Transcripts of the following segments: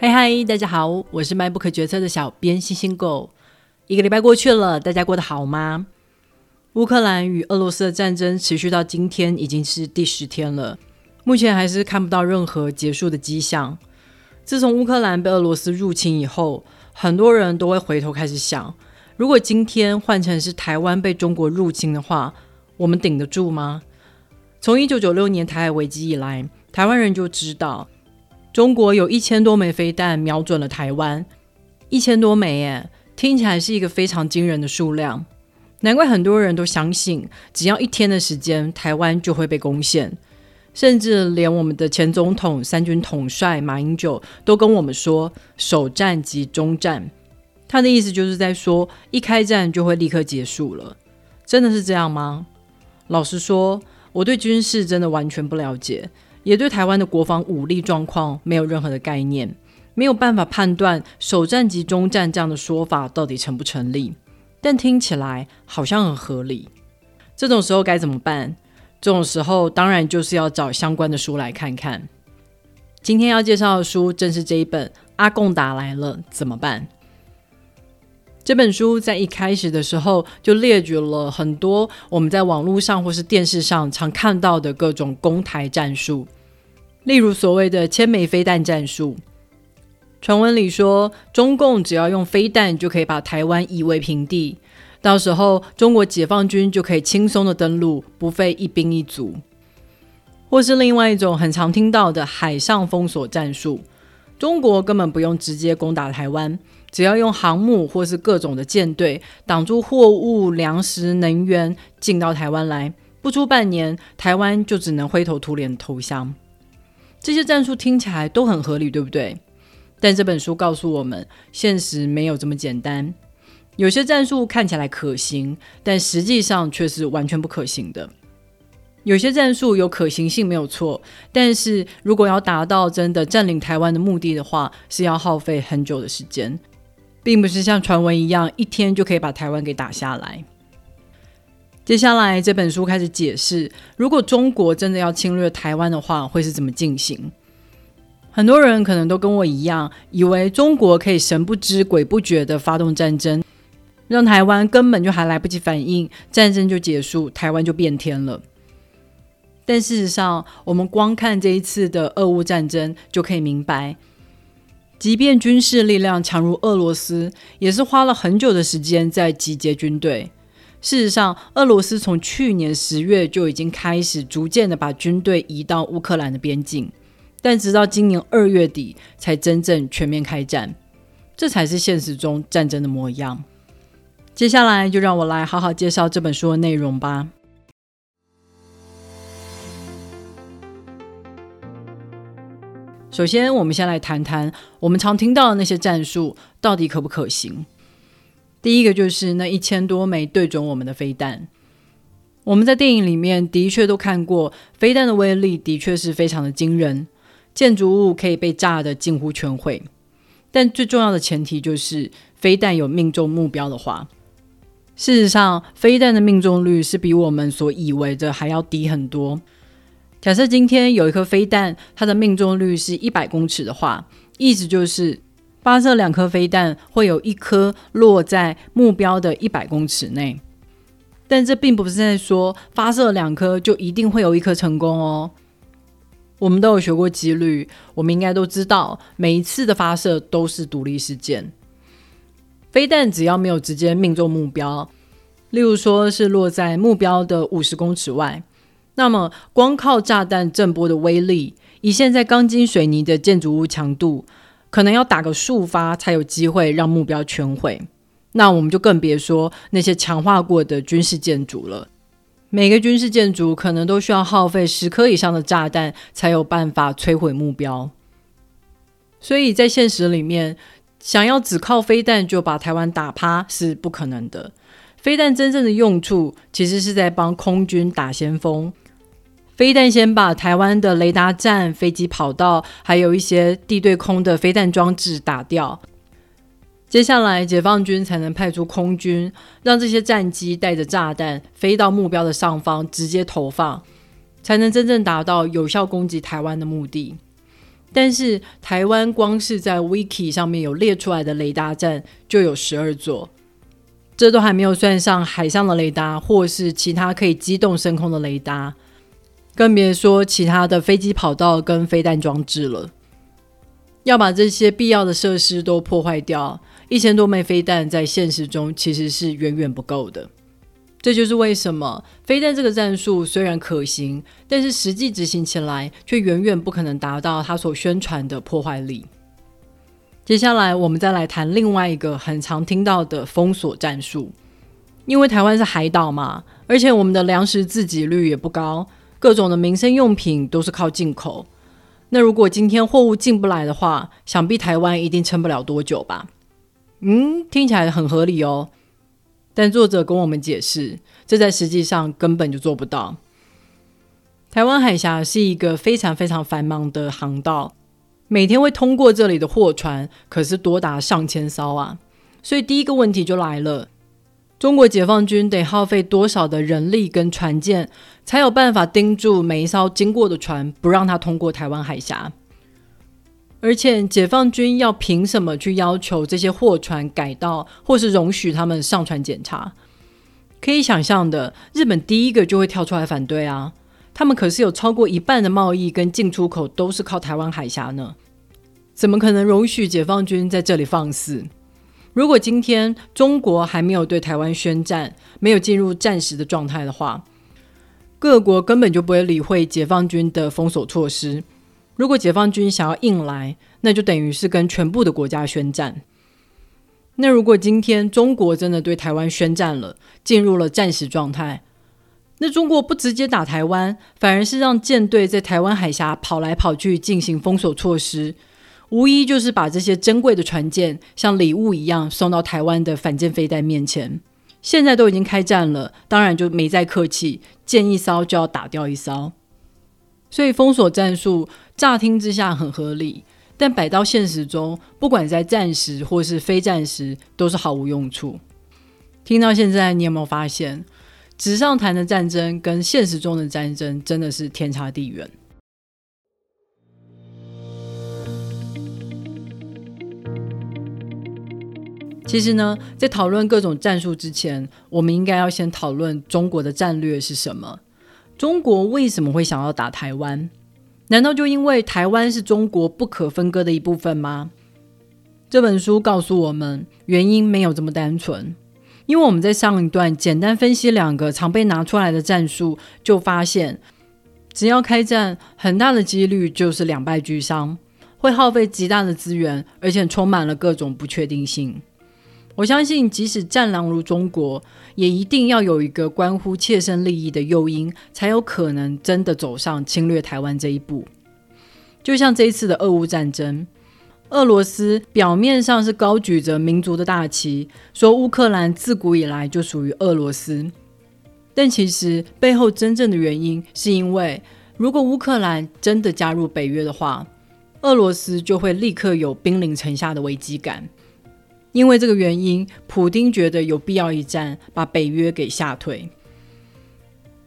嗨，大家好，我是MyBook决策的小编星星狗。一个礼拜过去了，大家过得好吗？乌克兰与俄罗斯的战争持续到今天已经是第10天了，目前还是看不到任何结束的迹象。自从乌克兰被俄罗斯入侵以后，很多人都会回头开始想，如果今天换成是台湾被中国入侵的话，我们顶得住吗？从1996年台海危机以来，台湾人就知道中国有1000多枚飞弹瞄准了台湾，1000多枚耶，听起来是一个非常惊人的数量，难怪很多人都相信只要1天的时间，台湾就会被攻陷。甚至连我们的前总统3军统帅马英九都跟我们说首战即终战，他的意思就是在说一开战就会立刻结束了。真的是这样吗？老实说，我对军事真的完全不了解，也对台湾的国防武力状况没有任何的概念，没有办法判断首战即终战这样的说法到底成不成立，但听起来好像很合理。这种时候该怎么办？这种时候当然就是要找相关的书来看看。今天要介绍的书正是这一本《阿共打来了怎么办》。这本书在一开始的时候就列举了很多我们在网络上或是电视上常看到的各种攻台战术，例如所谓的1000枚飞弹战术。传闻里说，中共只要用飞弹就可以把台湾夷为平地，到时候中国解放军就可以轻松的登陆，不费一兵一卒。或是另外一种很常听到的海上封锁战术，中国根本不用直接攻打台湾，只要用航母或是各种的舰队挡住货物、粮食、能源进到台湾来，不出半年，台湾就只能灰头土脸投降。这些战术听起来都很合理，对不对？但这本书告诉我们，现实没有这么简单。有些战术看起来可行，但实际上却是完全不可行的。有些战术有可行性没有错，但是如果要达到真的占领台湾的目的的话，是要耗费很久的时间，并不是像传闻一样1天就可以把台湾给打下来。接下来这本书开始解释，如果中国真的要侵略台湾的话，会是怎么进行。很多人可能都跟我一样，以为中国可以神不知鬼不觉地发动战争，让台湾根本就还来不及反应，战争就结束，台湾就变天了。但事实上，我们光看这一次的俄乌战争就可以明白，即便军事力量强如俄罗斯，也是花了很久的时间在集结军队。事实上，俄罗斯从去年10月就已经开始逐渐地把军队移到乌克兰的边境，但直到今年2月底才真正全面开战，这才是现实中战争的模样。接下来就让我来好好介绍这本书的内容吧。首先，我们先来谈谈我们常听到的那些战术到底可不可行。第一个就是那1000多枚对准我们的飞弹。我们在电影里面的确都看过，飞弹的威力的确是非常的惊人，建筑物可以被炸得近乎全毁。但最重要的前提就是飞弹有命中目标的话，事实上飞弹的命中率是比我们所以为的还要低很多。假设今天有一颗飞弹，它的命中率是100公尺的话，意思就是发射2颗飞弹会有1颗落在目标的100公尺内。但这并不是在说发射2颗就一定会有1颗成功哦。我们都有学过几率，我们应该都知道每一次的发射都是独立事件。飞弹只要没有直接命中目标，例如说是落在目标的50公尺外，那么光靠炸弹震波的威力，以现在钢筋水泥的建筑物强度，可能要打个数发才有机会让目标全毁。那我们就更别说那些强化过的军事建筑了。每个军事建筑可能都需要耗费10颗以上的炸弹才有办法摧毁目标。所以在现实里面，想要只靠飞弹就把台湾打趴是不可能的。飞弹真正的用处其实是在帮空军打先锋。飞弹先把台湾的雷达站、飞机跑道，还有一些地对空的飞弹装置打掉。接下来解放军才能派出空军，让这些战机带着炸弹飞到目标的上方直接投放，才能真正达到有效攻击台湾的目的。但是台湾光是在 Wiki 上面有列出来的雷达站就有12座，这都还没有算上海上的雷达或是其他可以机动升空的雷达，更别说其他的飞机跑道跟飞弹装置了。要把这些必要的设施都破坏掉，1000多枚飞弹在现实中其实是远远不够的。这就是为什么飞弹这个战术虽然可行，但是实际执行起来却远远不可能达到它所宣传的破坏力。接下来我们再来谈另外一个很常听到的封锁战术。因为台湾是海岛嘛，而且我们的粮食自给率也不高，各种的民生用品都是靠进口。那如果今天货物进不来的话，想必台湾一定撑不了多久吧。听起来很合理哦。但作者跟我们解释，这在实际上根本就做不到。台湾海峡是一个非常非常繁忙的航道，每天会通过这里的货船可是多达上千艘啊，所以第一个问题就来了，中国解放军得耗费多少的人力跟船舰才有办法盯住每一艘经过的船，不让它通过台湾海峡。而且解放军要凭什么去要求这些货船改道或是容许他们上船检查？可以想象的，日本第一个就会跳出来反对啊，他们可是有超过1半的贸易跟进出口都是靠台湾海峡呢，怎么可能容许解放军在这里放肆？如果今天中国还没有对台湾宣战，没有进入战时的状态的话，各国根本就不会理会解放军的封锁措施。如果解放军想要硬来，那就等于是跟全部的国家宣战。那如果今天中国真的对台湾宣战了，进入了战时状态，那中国不直接打台湾，反而是让舰队在台湾海峡跑来跑去进行封锁措施，无疑就是把这些珍贵的船舰像礼物一样送到台湾的反舰飞弹面前。现在都已经开战了，当然就没再客气，见一艘就要打掉一艘。所以封锁战术乍听之下很合理，但摆到现实中，不管在战时或是非战时都是毫无用处。听到现在，你有没有发现纸上谈的战争跟现实中的战争真的是天差地远？其实呢，在讨论各种战术之前，我们应该要先讨论中国的战略是什么。中国为什么会想要打台湾？难道就因为台湾是中国不可分割的一部分吗？这本书告诉我们，原因没有这么单纯。因为我们在上一段简单分析2个常被拿出来的战术，就发现只要开战，很大的几率就是2败俱伤，会耗费极大的资源，而且充满了各种不确定性。我相信即使战狼如中国，也一定要有一个关乎切身利益的诱因，才有可能真的走上侵略台湾这一步。就像这一次的俄乌战争，俄罗斯表面上是高举着民族的大旗，说乌克兰自古以来就属于俄罗斯，但其实背后真正的原因是因为，如果乌克兰真的加入北约的话，俄罗斯就会立刻有兵临城下的危机感。因为这个原因，普丁觉得有必要一战，把北约给吓退。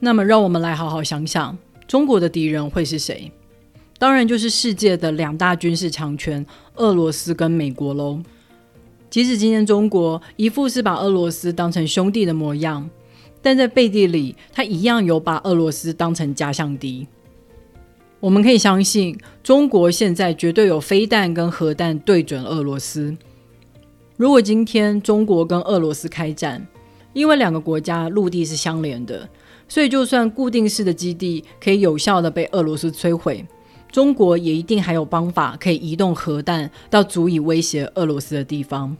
那么让我们来好好想想，中国的敌人会是谁？当然就是世界的2大军事强权俄罗斯跟美国咯。即使今天中国一副是把俄罗斯当成兄弟的模样，但在背地里他一样有把俄罗斯当成假想敌。我们可以相信，中国现在绝对有飞弹跟核弹对准俄罗斯。如果今天中国跟俄罗斯开战，因为2个国家陆地是相连的，所以就算固定式的基地可以有效的被俄罗斯摧毁，中国也一定还有方法可以移动核弹到足以威胁俄罗斯的地方。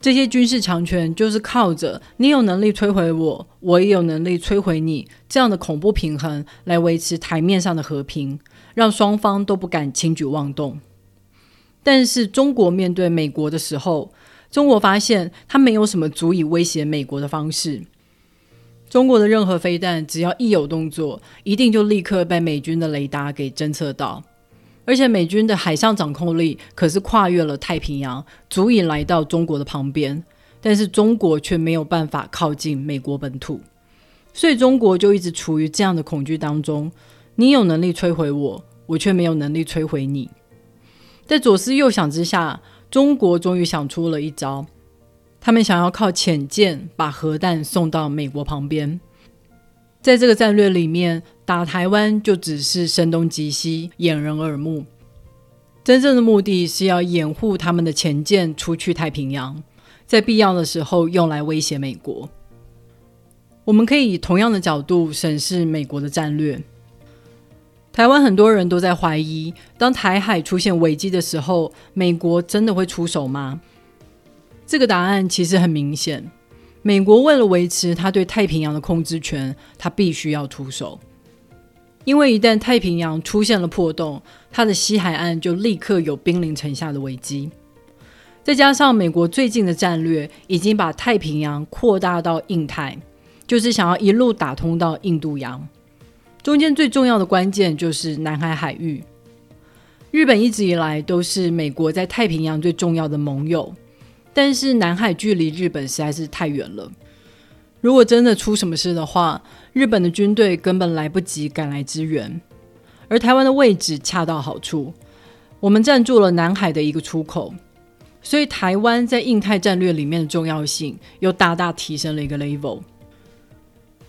这些军事强权就是靠着你有能力摧毁我，我也有能力摧毁你这样的恐怖平衡来维持台面上的和平，让双方都不敢轻举妄动。但是中国面对美国的时候，中国发现它没有什么足以威胁美国的方式。中国的任何飞弹只要一有动作，一定就立刻被美军的雷达给侦测到，而且美军的海上掌控力可是跨越了太平洋，足以来到中国的旁边，但是中国却没有办法靠近美国本土，所以中国就一直处于这样的恐惧当中，你有能力摧毁我，我却没有能力摧毁你。在左思右想之下，中国终于想出了一招，他们想要靠潜舰把核弹送到美国旁边。在这个战略里面，打台湾就只是声东击西，掩人耳目，真正的目的是要掩护他们的潜舰出去太平洋，在必要的时候用来威胁美国。我们可以以同样的角度审视美国的战略。台湾很多人都在怀疑，当台海出现危机的时候，美国真的会出手吗？这个答案其实很明显，美国为了维持他对太平洋的控制权，他必须要出手。因为一旦太平洋出现了破洞，它的西海岸就立刻有兵临城下的危机。再加上美国最近的战略已经把太平洋扩大到印太，就是想要一路打通到印度洋。中间最重要的关键就是南海海域。日本一直以来都是美国在太平洋最重要的盟友，但是南海距离日本实在是太远了。如果真的出什么事的话，日本的军队根本来不及赶来支援，而台湾的位置恰到好处，我们占住了南海的一个出口，所以台湾在印太战略里面的重要性又大大提升了一个 level。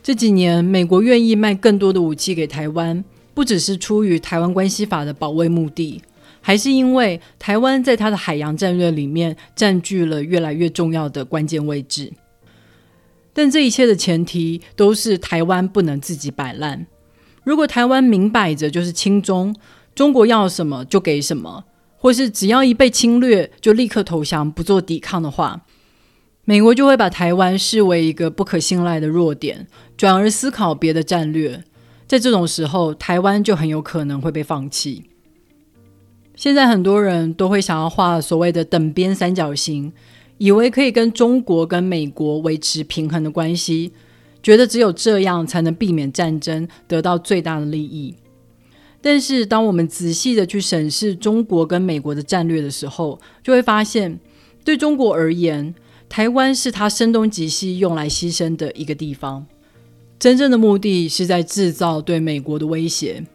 这几年美国愿意卖更多的武器给台湾，不只是出于台湾关系法的保卫目的，还是因为台湾在它的海洋战略里面占据了越来越重要的关键位置。但这一切的前提都是台湾不能自己摆烂。如果台湾明摆着就是亲中，中国要什么就给什么，或是只要一被侵略就立刻投降不做抵抗的话，美国就会把台湾视为一个不可信赖的弱点，转而思考别的战略。在这种时候，台湾就很有可能会被放弃。现在很多人都会想要画所谓的等边三角形，以为可以跟中国跟美国维持平衡的关系，觉得只有这样才能避免战争，得到最大的利益。但是当我们仔细的去审视中国跟美国的战略的时候，就会发现对中国而言，台湾是他声东击西用来牺牲的一个地方，真正的目的是在制造对美国的威胁。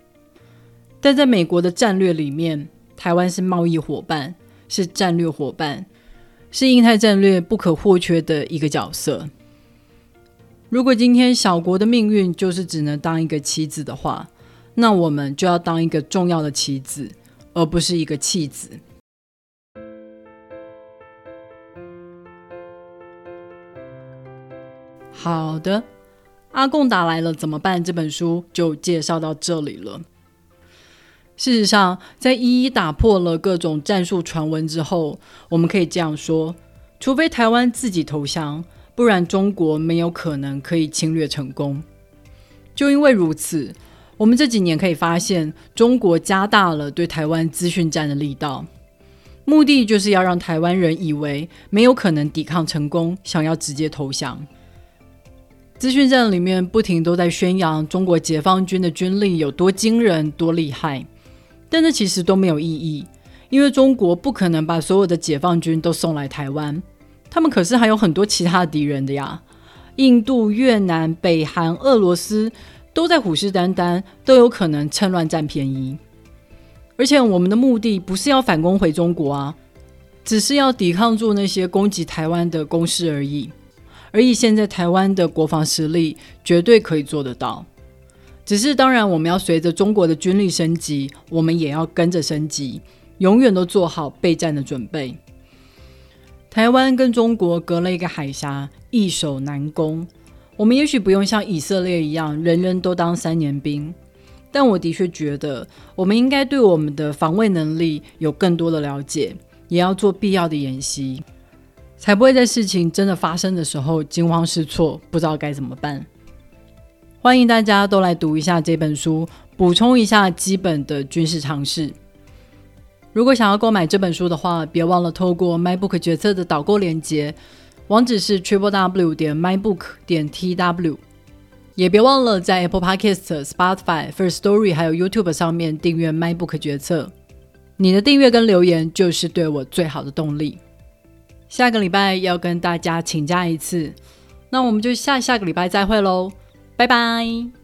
但在美国的战略里面，台湾是贸易伙伴，是战略伙伴，是印太战略不可或缺的一个角色。如果今天小国的命运就是只能当一个棋子的话，那我们就要当一个重要的棋子，而不是一个弃子。好的，阿共打来了怎么办？这本书就介绍到这里了。事实上，在一一打破了各种战术传闻之后，我们可以这样说，除非台湾自己投降，不然中国没有可能可以侵略成功。就因为如此，我们这几年可以发现，中国加大了对台湾资讯战的力道，目的就是要让台湾人以为没有可能抵抗成功，想要直接投降。资讯战里面不停都在宣扬中国解放军的军力有多惊人、多厉害，但这其实都没有意义，因为中国不可能把所有的解放军都送来台湾，他们可是还有很多其他敌人的呀。印度、越南、北韩、俄罗斯都在虎视眈眈，都有可能趁乱占便宜。而且我们的目的不是要反攻回中国啊，只是要抵抗住那些攻击台湾的攻势而已。而以现在台湾的国防实力，绝对可以做得到。只是当然我们要随着中国的军力升级，我们也要跟着升级，永远都做好备战的准备。台湾跟中国隔了一个海峡，易守难攻。我们也许不用像以色列一样人人都当3年兵，但我的确觉得我们应该对我们的防卫能力有更多的了解，也要做必要的演习，才不会在事情真的发生的时候惊慌失措，不知道该怎么办。欢迎大家都来读一下这本书，补充一下基本的军事常识。如果想要购买这本书的话，别忘了透过 MyBook 决策的导购链接，网址是 www.mybook.tw， 也别忘了在 Apple Podcast、Spotify、First Story 还有 YouTube 上面订阅 MyBook 决策。你的订阅跟留言就是对我最好的动力。下个礼拜要跟大家请假一次，那我们就下个礼拜再会喽，拜拜。